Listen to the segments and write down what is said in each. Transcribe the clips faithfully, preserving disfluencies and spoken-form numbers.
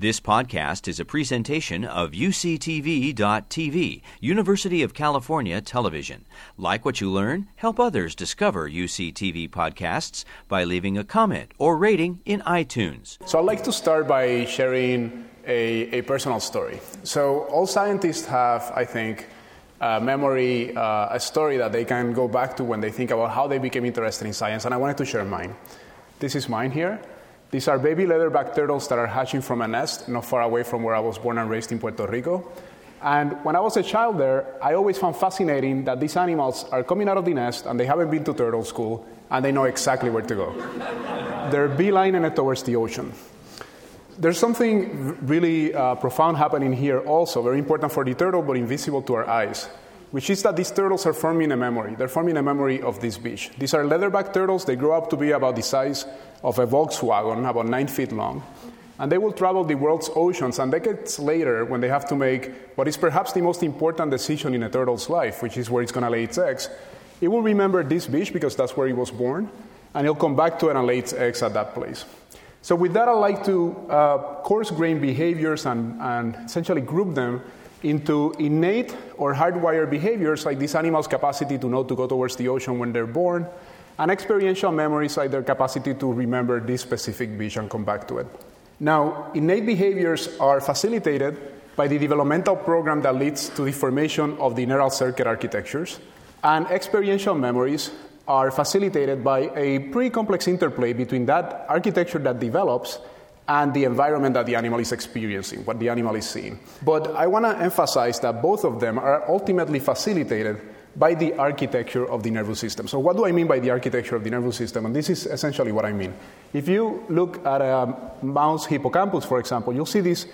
This podcast is a presentation of U C T V dot T V, University of California Television. Like what you learn? Help others discover U C T V podcasts by leaving a comment or rating in iTunes. So I'd like to start by sharing a, a personal story. So all scientists have, I think, a memory, uh, a story that they can go back to when they think about how they became interested in science, and I wanted to share mine. This is mine here. These are baby leatherback turtles that are hatching from a nest not far away from where I was born and raised in Puerto Rico. And when I was a child there, I always found fascinating that these animals are coming out of the nest and they haven't been to turtle school and they know exactly where to go. They're beelining it towards the ocean. There's something really uh, profound happening here also, very important for the turtle but invisible to our eyes, which is that these turtles are forming a memory. They're forming a memory of this beach. These are leatherback turtles. They grow up to be about the size of a Volkswagen, about nine feet long. And they will travel the world's oceans. And decades later, when they have to make what is perhaps the most important decision in a turtle's life, which is where it's going to lay its eggs, it will remember this beach because that's where it was born. And it'll come back to it and lay its eggs at that place. So with that, I like to uh, coarse-grained behaviors and, and essentially group them into innate or hardwired behaviors like these animals' capacity to know to go towards the ocean when they're born, and experiential memories like their capacity to remember this specific beach and come back to it. Now, innate behaviors are facilitated by the developmental program that leads to the formation of the neural circuit architectures, and experiential memories are facilitated by a pretty complex interplay between that architecture that develops and the environment that the animal is experiencing, what the animal is seeing. But I want to emphasize that both of them are ultimately facilitated by the architecture of the nervous system. So what do I mean by the architecture of the nervous system? And this is essentially what I mean. If you look at a mouse hippocampus, for example, you'll see this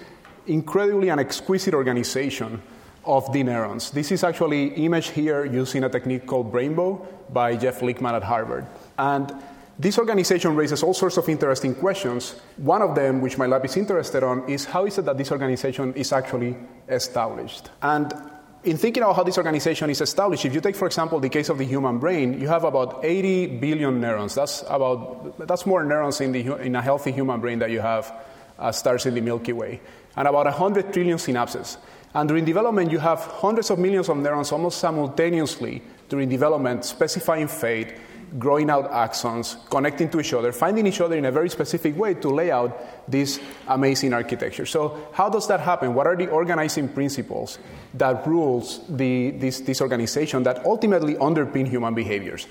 incredibly and exquisite organization of the neurons. This is actually imaged here using a technique called Brainbow by Jeff Lichtman at Harvard. And this organization raises all sorts of interesting questions. One of them, which my lab is interested on, is how is it that this organization is actually established? And in thinking about how this organization is established, if you take, for example, the case of the human brain, you have about eighty billion neurons. That's about that's more neurons in the in a healthy human brain than you have uh, stars in the Milky Way, and about one hundred trillion synapses. And during development, you have hundreds of millions of neurons almost simultaneously during development, specifying fate, growing out axons, connecting to each other, finding each other in a very specific way to lay out this amazing architecture. So how does that happen? What are the organizing principles that rules the, this, this organization that ultimately underpin human behaviors?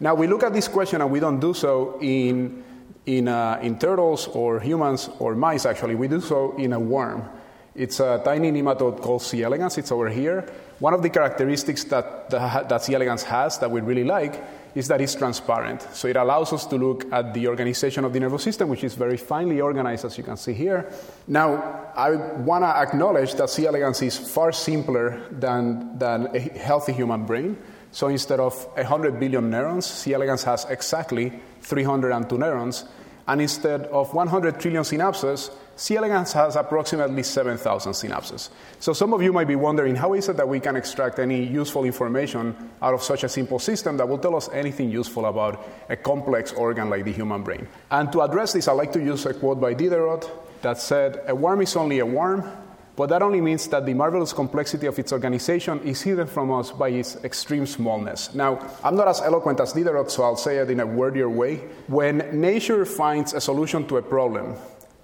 Now, we look at this question, and we don't do so in, in, uh, in turtles or humans or mice, actually. We do so in a worm. It's a tiny nematode called C. elegans. It's over here. One of the characteristics that, that, that C. elegans has that we really like is that it's transparent. So it allows us to look at the organization of the nervous system, which is very finely organized, as you can see here. Now, I want to acknowledge that C. elegans is far simpler than, than a healthy human brain. So instead of one hundred billion neurons, C. elegans has exactly three hundred two neurons. And instead of one hundred trillion synapses, C. elegans has approximately seven thousand synapses. So some of you might be wondering, how is it that we can extract any useful information out of such a simple system that will tell us anything useful about a complex organ like the human brain? And to address this, I like to use a quote by Diderot that said, "A worm is only a worm, but that only means that the marvelous complexity of its organization is hidden from us by its extreme smallness." Now, I'm not as eloquent as Diderot, so I'll say it in a wordier way. When nature finds a solution to a problem,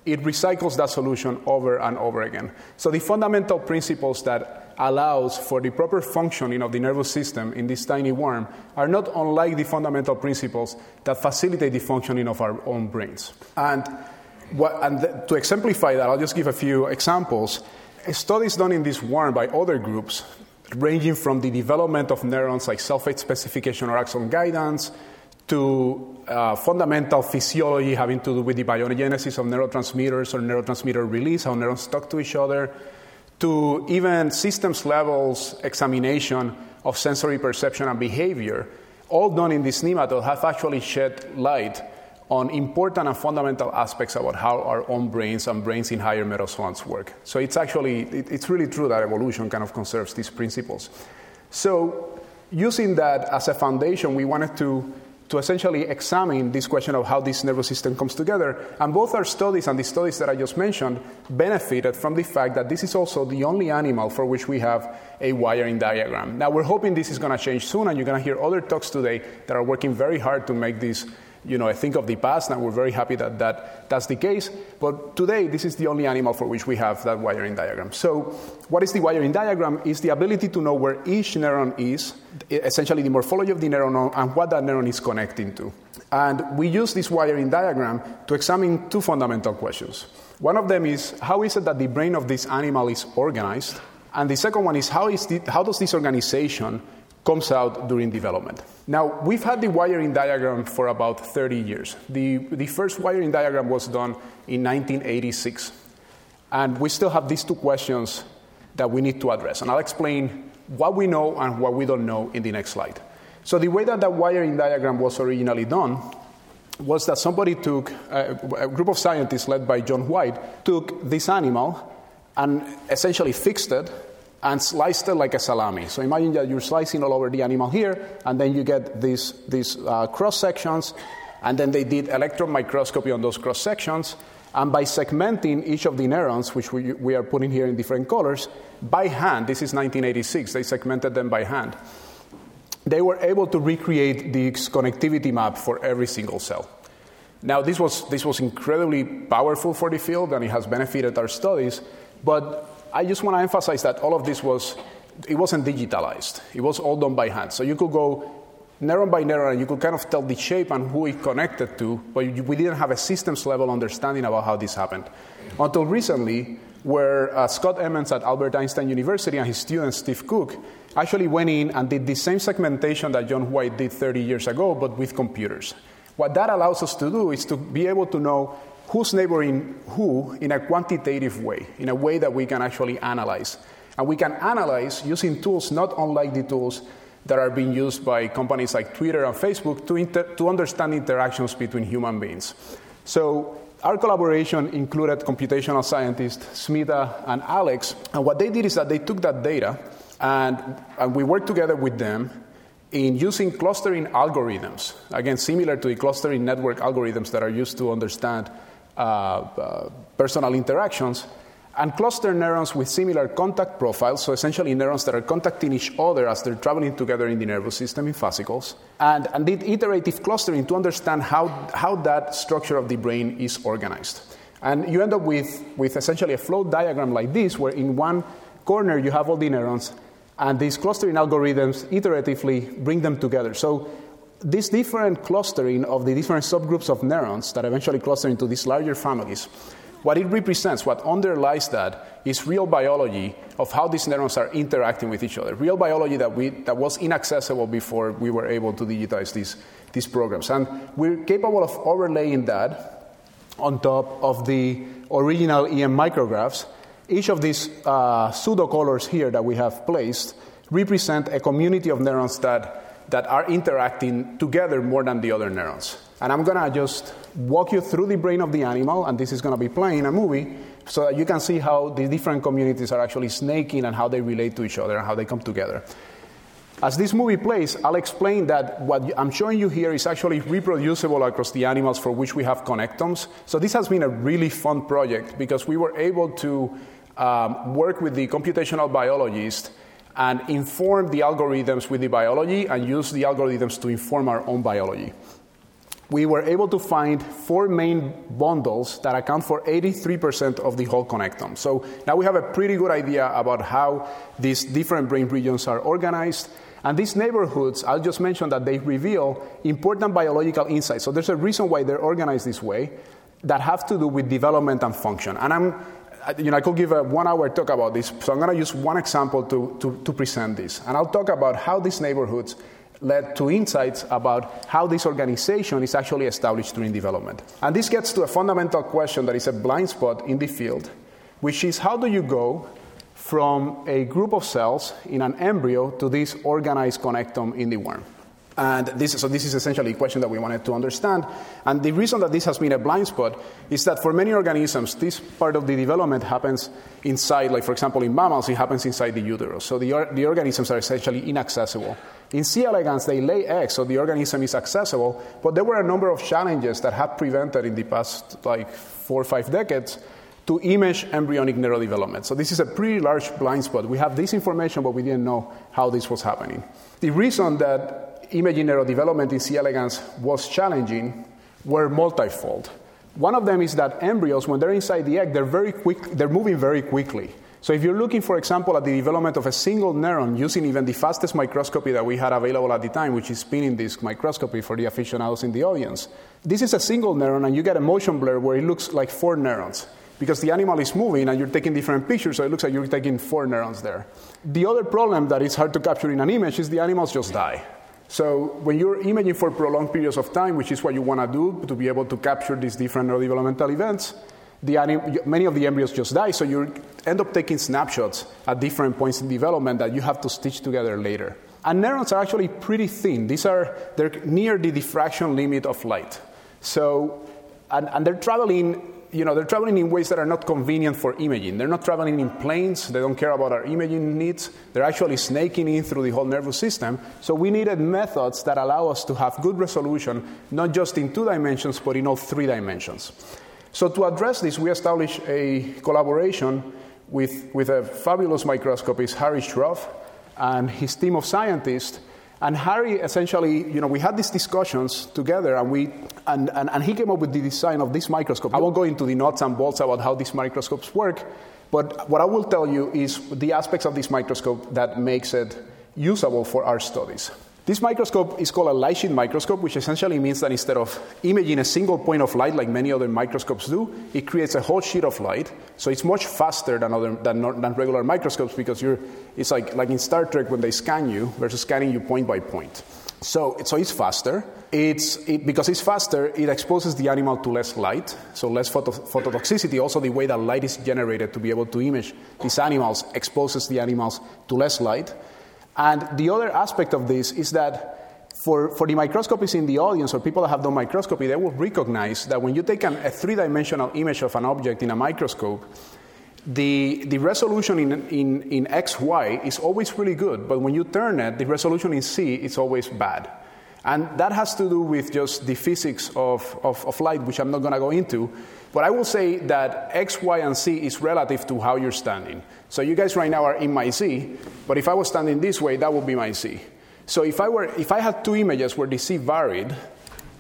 it recycles that solution over and over again. So the fundamental principles that allows for the proper functioning of the nervous system in this tiny worm are not unlike the fundamental principles that facilitate the functioning of our own brains. And, what, and th- to exemplify that, I'll just give a few examples. Studies done in this worm by other groups, ranging from the development of neurons like sulfate specification or axon guidance, to uh, fundamental physiology having to do with the biogenesis of neurotransmitters or neurotransmitter release, how neurons talk to each other, to even systems levels examination of sensory perception and behavior, all done in this nematode, have actually shed light on important and fundamental aspects about how our own brains and brains in higher mesoswans work. So it's actually, it, it's really true that evolution kind of conserves these principles. So using that as a foundation, we wanted to to essentially examine this question of how this nervous system comes together. And both our studies and the studies that I just mentioned benefited from the fact that this is also the only animal for which we have a wiring diagram. Now, we're hoping this is going to change soon, and you're going to hear other talks today that are working very hard to make this, you know, a thing of the past, and we're very happy that, that that's the case. But today, this is the only animal for which we have that wiring diagram. So what is the wiring diagram? It's the ability to know where each neuron is, essentially the morphology of the neuron, and what that neuron is connecting to. And we use this wiring diagram to examine two fundamental questions. One of them is, how is it that the brain of this animal is organized? And the second one is, how is the, how does this organization comes out during development? Now, we've had the wiring diagram for about thirty years. The, the first wiring diagram was done in nineteen eighty-six. And we still have these two questions that we need to address. And I'll explain what we know and what we don't know in the next slide. So the way that that wiring diagram was originally done was that somebody took, uh, a group of scientists led by John White, took this animal and essentially fixed it and sliced it like a salami. So imagine that you're slicing all over the animal here, and then you get these, these uh, cross-sections, and then they did electron microscopy on those cross-sections, and by segmenting each of the neurons, which we, we are putting here in different colors, by hand, this is nineteen eighty-six, they segmented them by hand, they were able to recreate the connectivity map for every single cell. Now, this was, this was incredibly powerful for the field, and it has benefited our studies, but I just want to emphasize that all of this was, it wasn't digitalized. It was all done by hand. So you could go neuron by neuron, and you could kind of tell the shape and who it connected to, but we didn't have a systems-level understanding about how this happened. Until recently, where uh, Scott Emmons at Albert Einstein University and his student, Steve Cook, actually went in and did the same segmentation that John White did thirty years ago, but with computers. What that allows us to do is to be able to know who's neighboring who in a quantitative way, in a way that we can actually analyze. And we can analyze using tools not unlike the tools that are being used by companies like Twitter and Facebook to, inter- to understand interactions between human beings. So our collaboration included computational scientists Smita and Alex. And what they did is that they took that data, and, and we worked together with them in using clustering algorithms, again, similar to the clustering network algorithms that are used to understand Uh, uh, personal interactions, and cluster neurons with similar contact profiles, so essentially neurons that are contacting each other as they're traveling together in the nervous system in fascicles, and, and did iterative clustering to understand how, how that structure of the brain is organized. And you end up with, with essentially a flow diagram like this, where in one corner you have all the neurons, and these clustering algorithms iteratively bring them together. So this different clustering of the different subgroups of neurons that eventually cluster into these larger families, what it represents, what underlies that, is real biology of how these neurons are interacting with each other, real biology that we that was inaccessible before we were able to digitize these, these programs. And we're capable of overlaying that on top of the original E M micrographs. Each of these uh, pseudocolors here that we have placed represent a community of neurons that that are interacting together more than the other neurons. And I'm gonna just walk you through the brain of the animal, and this is gonna be playing a movie so that you can see how the different communities are actually snaking and how they relate to each other and how they come together. As this movie plays, I'll explain that what I'm showing you here is actually reproducible across the animals for which we have connectomes. So this has been a really fun project because we were able to um, work with the computational biologist and inform the algorithms with the biology and use the algorithms to inform our own biology. We were able to find four main bundles that account for eighty-three percent of the whole connectome. So now we have a pretty good idea about how these different brain regions are organized. And these neighborhoods, I'll just mention that they reveal important biological insights. So there's a reason why they're organized this way that have to do with development and function. And I'm You know, I could give a one-hour talk about this, so I'm going to use one example to, to, to present this. And I'll talk about how these neighborhoods led to insights about how this organization is actually established during development. And this gets to a fundamental question that is a blind spot in the field, which is how do you go from a group of cells in an embryo to this organized connectome in the worm? And this, so this is essentially a question that we wanted to understand. And the reason that this has been a blind spot is that for many organisms, this part of the development happens inside, like for example in mammals, it happens inside the uterus. So the, the organisms are essentially inaccessible. In C. elegans, they lay eggs, so the organism is accessible, but there were a number of challenges that have prevented in the past like four or five decades to image embryonic neurodevelopment. So this is a pretty large blind spot. We have this information, but we didn't know how this was happening. The reason that imaging neurodevelopment in C. elegans was challenging were multifold. One of them is that embryos, when they're inside the egg, they're very quick, they're moving very quickly. So if you're looking, for example, at the development of a single neuron using even the fastest microscopy that we had available at the time, which is spinning disk microscopy for the aficionados in the audience, this is a single neuron, and you get a motion blur where it looks like four neurons, because the animal is moving and you're taking different pictures, so it looks like you're taking four neurons there. The other problem that is hard to capture in an image is the animals just die. So when you're imaging for prolonged periods of time, which is what you want to do to be able to capture these different neurodevelopmental events, the anim- many of the embryos just die, so you end up taking snapshots at different points in development that you have to stitch together later. And neurons are actually pretty thin. These are they're near the diffraction limit of light. So and, and they're traveling, you know, they're traveling in ways that are not convenient for imaging. They're not traveling in planes. They don't care about our imaging needs. They're actually snaking in through the whole nervous system. So we needed methods that allow us to have good resolution, not just in two dimensions, but in all three dimensions. So to address this, we established a collaboration with, with a fabulous microscopist, Harry Schroff, and his team of scientists. And Harry, essentially, you know, we had these discussions together, and we, and, and, and he came up with the design of this microscope. I won't go into the nuts and bolts about how these microscopes work, but what I will tell you is the aspects of this microscope that makes it usable for our studies. This microscope is called a light sheet microscope, which essentially means that instead of imaging a single point of light like many other microscopes do, it creates a whole sheet of light. So it's much faster than other than, than regular microscopes because you're it's like, like in Star Trek when they scan you versus scanning you point by point. So, so it's faster. It's it, because it's faster, it exposes the animal to less light, so less photo, phototoxicity. Also, the way that light is generated to be able to image these animals exposes the animals to less light. And the other aspect of this is that for, for the microscopists in the audience or people that have done microscopy, they will recognize that when you take an, a three-dimensional image of an object in a microscope, the, the resolution in, in, in X Y is always really good, but when you turn it, the resolution in C is always bad. And that has to do with just the physics of, of, of light, which I'm not going to go into. But I will say that X, Y, and Z is relative to how you're standing. So you guys right now are in my Z, but if I was standing this way, that would be my Z. So if I were, if I had two images where the Z varied,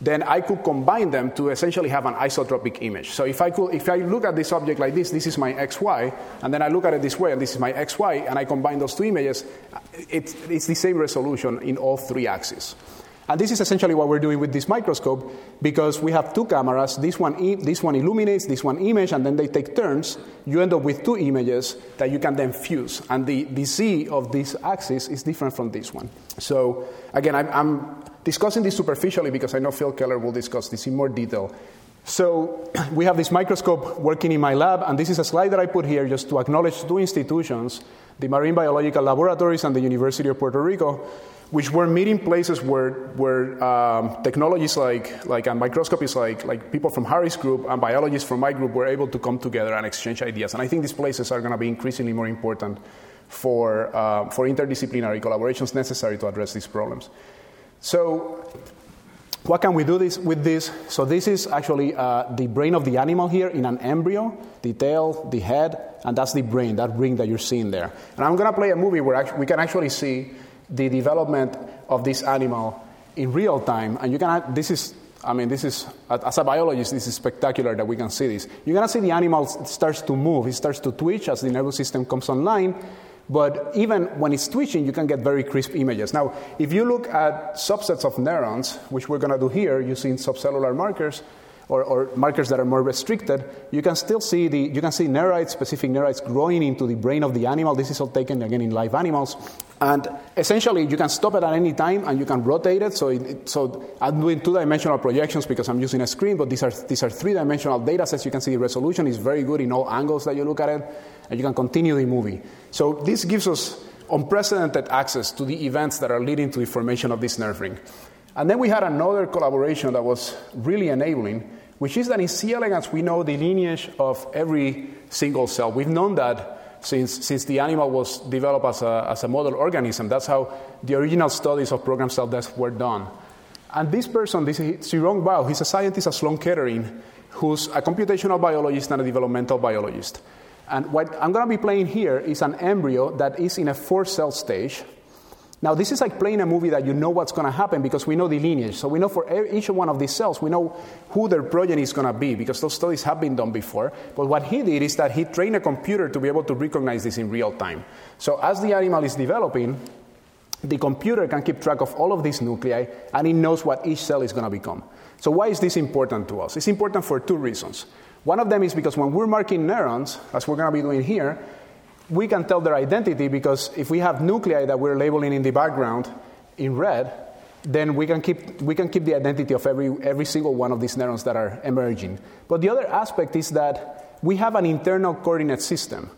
then I could combine them to essentially have an isotropic image. So if I could, if I look at this object like this, this is my X Y, and then I look at it this way, and this is my X Y, and I combine those two images, it's, it's the same resolution in all three axes. And this is essentially what we're doing with this microscope because we have two cameras. This one this one illuminates, this one image, and then they take turns. You end up with two images that you can then fuse. And the, the Z of this axis is different from this one. So, again, I'm, I'm discussing this superficially because I know Phil Keller will discuss this in more detail. So we have this microscope working in my lab, and this is a slide that I put here just to acknowledge two institutions, the Marine Biological Laboratories and the University of Puerto Rico, which were meeting places where, where um, technologies like, like and microscopists like, like people from Harry's group and biologists from my group were able to come together and exchange ideas. And I think these places are going to be increasingly more important for, uh, for interdisciplinary collaborations necessary to address these problems. So what can we do this, with this? So this is actually uh, the brain of the animal here in an embryo, the tail, the head, and that's the brain, that ring that you're seeing there. And I'm going to play a movie where act- we can actually see the development of this animal in real time, and you can. This is, I mean, this is as a biologist, this is spectacular that we can see this. You're gonna see the animal starts to move. It starts to twitch as the nervous system comes online. But even when it's twitching, you can get very crisp images. Now, if you look at subsets of neurons, which we're gonna do here using subcellular markers, or, or markers that are more restricted, you can still see the you can see neurites, specific neurites growing into the brain of the animal. This is all taken again in live animals. And essentially, you can stop it at any time, and you can rotate it. So, it, so I'm doing two-dimensional projections because I'm using a screen, but these are these are three-dimensional data sets. You can see the resolution is very good in all angles that you look at it, and you can continue the movie. So this gives us unprecedented access to the events that are leading to the formation of this nerve ring. And then we had another collaboration that was really enabling, which is that in C. elegans, we know the lineage of every single cell. We've known that Since, since the animal was developed as a, as a model organism. That's how the original studies of programmed cell death were done. And this person, this Zirong Bao, he's a scientist at Sloan Kettering, who's a computational biologist and a developmental biologist. And what I'm going to be playing here is an embryo that is in a four-cell stage. Now, this is like playing a movie that you know what's going to happen because we know the lineage. So we know for each one of these cells, we know who their progeny is going to be because those studies have been done before. But what he did is that he trained a computer to be able to recognize this in real time. So as the animal is developing, the computer can keep track of all of these nuclei, and it knows what each cell is going to become. So why is this important to us? It's important for two reasons. One of them is because when we're marking neurons, as we're going to be doing here, we can tell their identity because if we have nuclei that we're labeling in the background in red, then we can keep we can keep the identity of every every single one of these neurons that are emerging. But the other aspect is that we have an internal coordinate system.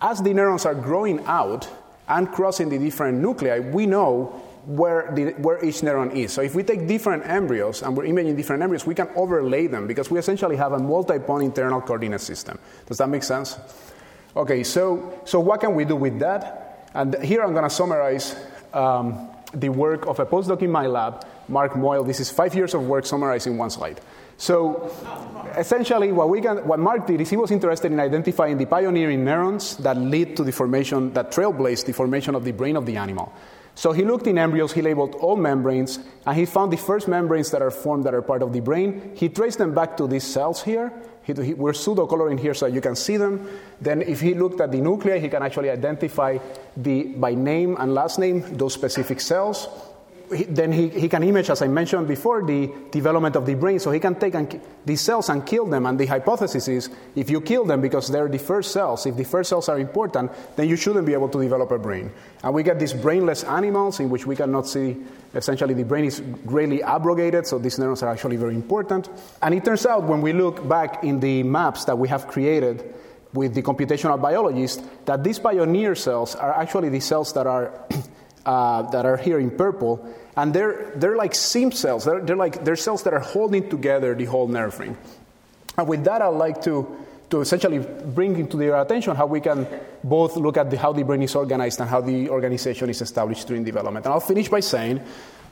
As the neurons are growing out and crossing the different nuclei, we know where the, where each neuron is. So if we take different embryos and we're imaging different embryos, we can overlay them because we essentially have a multi-point internal coordinate system. Does that make sense? Okay, so so what can we do with that? And here I'm going to summarize um, the work of a postdoc in my lab, Mark Moyle. This is five years of work summarized in one slide. So essentially what we can, what Mark did is he was interested in identifying the pioneering neurons that lead to the formation, that trailblaze the formation of the brain of the animal. So he looked in embryos, he labeled all membranes, and he found the first membranes that are formed that are part of the brain. He traced them back to these cells here. He, he, we're pseudo-coloring here so you can see them. Then if he looked at the nuclei, he can actually identify the by name and last name those specific cells. He, then he, he can image, as I mentioned before, the development of the brain. So he can take and, these cells and kill them. And the hypothesis is if you kill them because they're the first cells, if the first cells are important, then you shouldn't be able to develop a brain. And we get these brainless animals in which we cannot see. Essentially, the brain is greatly abrogated, so these neurons are actually very important. And it turns out when we look back in the maps that we have created with the computational biologist, that these pioneer cells are actually the cells that are uh, that are here in purple. And they're, they're like seam cells. They're, they're like they're cells that are holding together the whole nerve ring. And with that, I'd like to, to essentially bring into their attention how we can both look at the, how the brain is organized and how the organization is established during development. And I'll finish by saying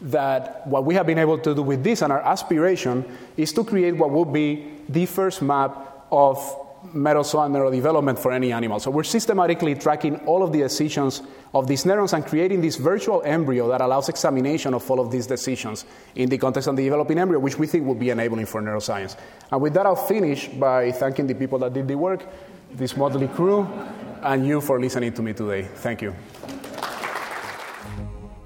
that what we have been able to do with this and our aspiration is to create what will be the first map of mesozoan neurodevelopment for any animal. So we're systematically tracking all of the decisions of these neurons and creating this virtual embryo that allows examination of all of these decisions in the context of the developing embryo, which we think will be enabling for neuroscience. And with that, I'll finish by thanking the people that did the work, this motley crew, and you for listening to me today. Thank you.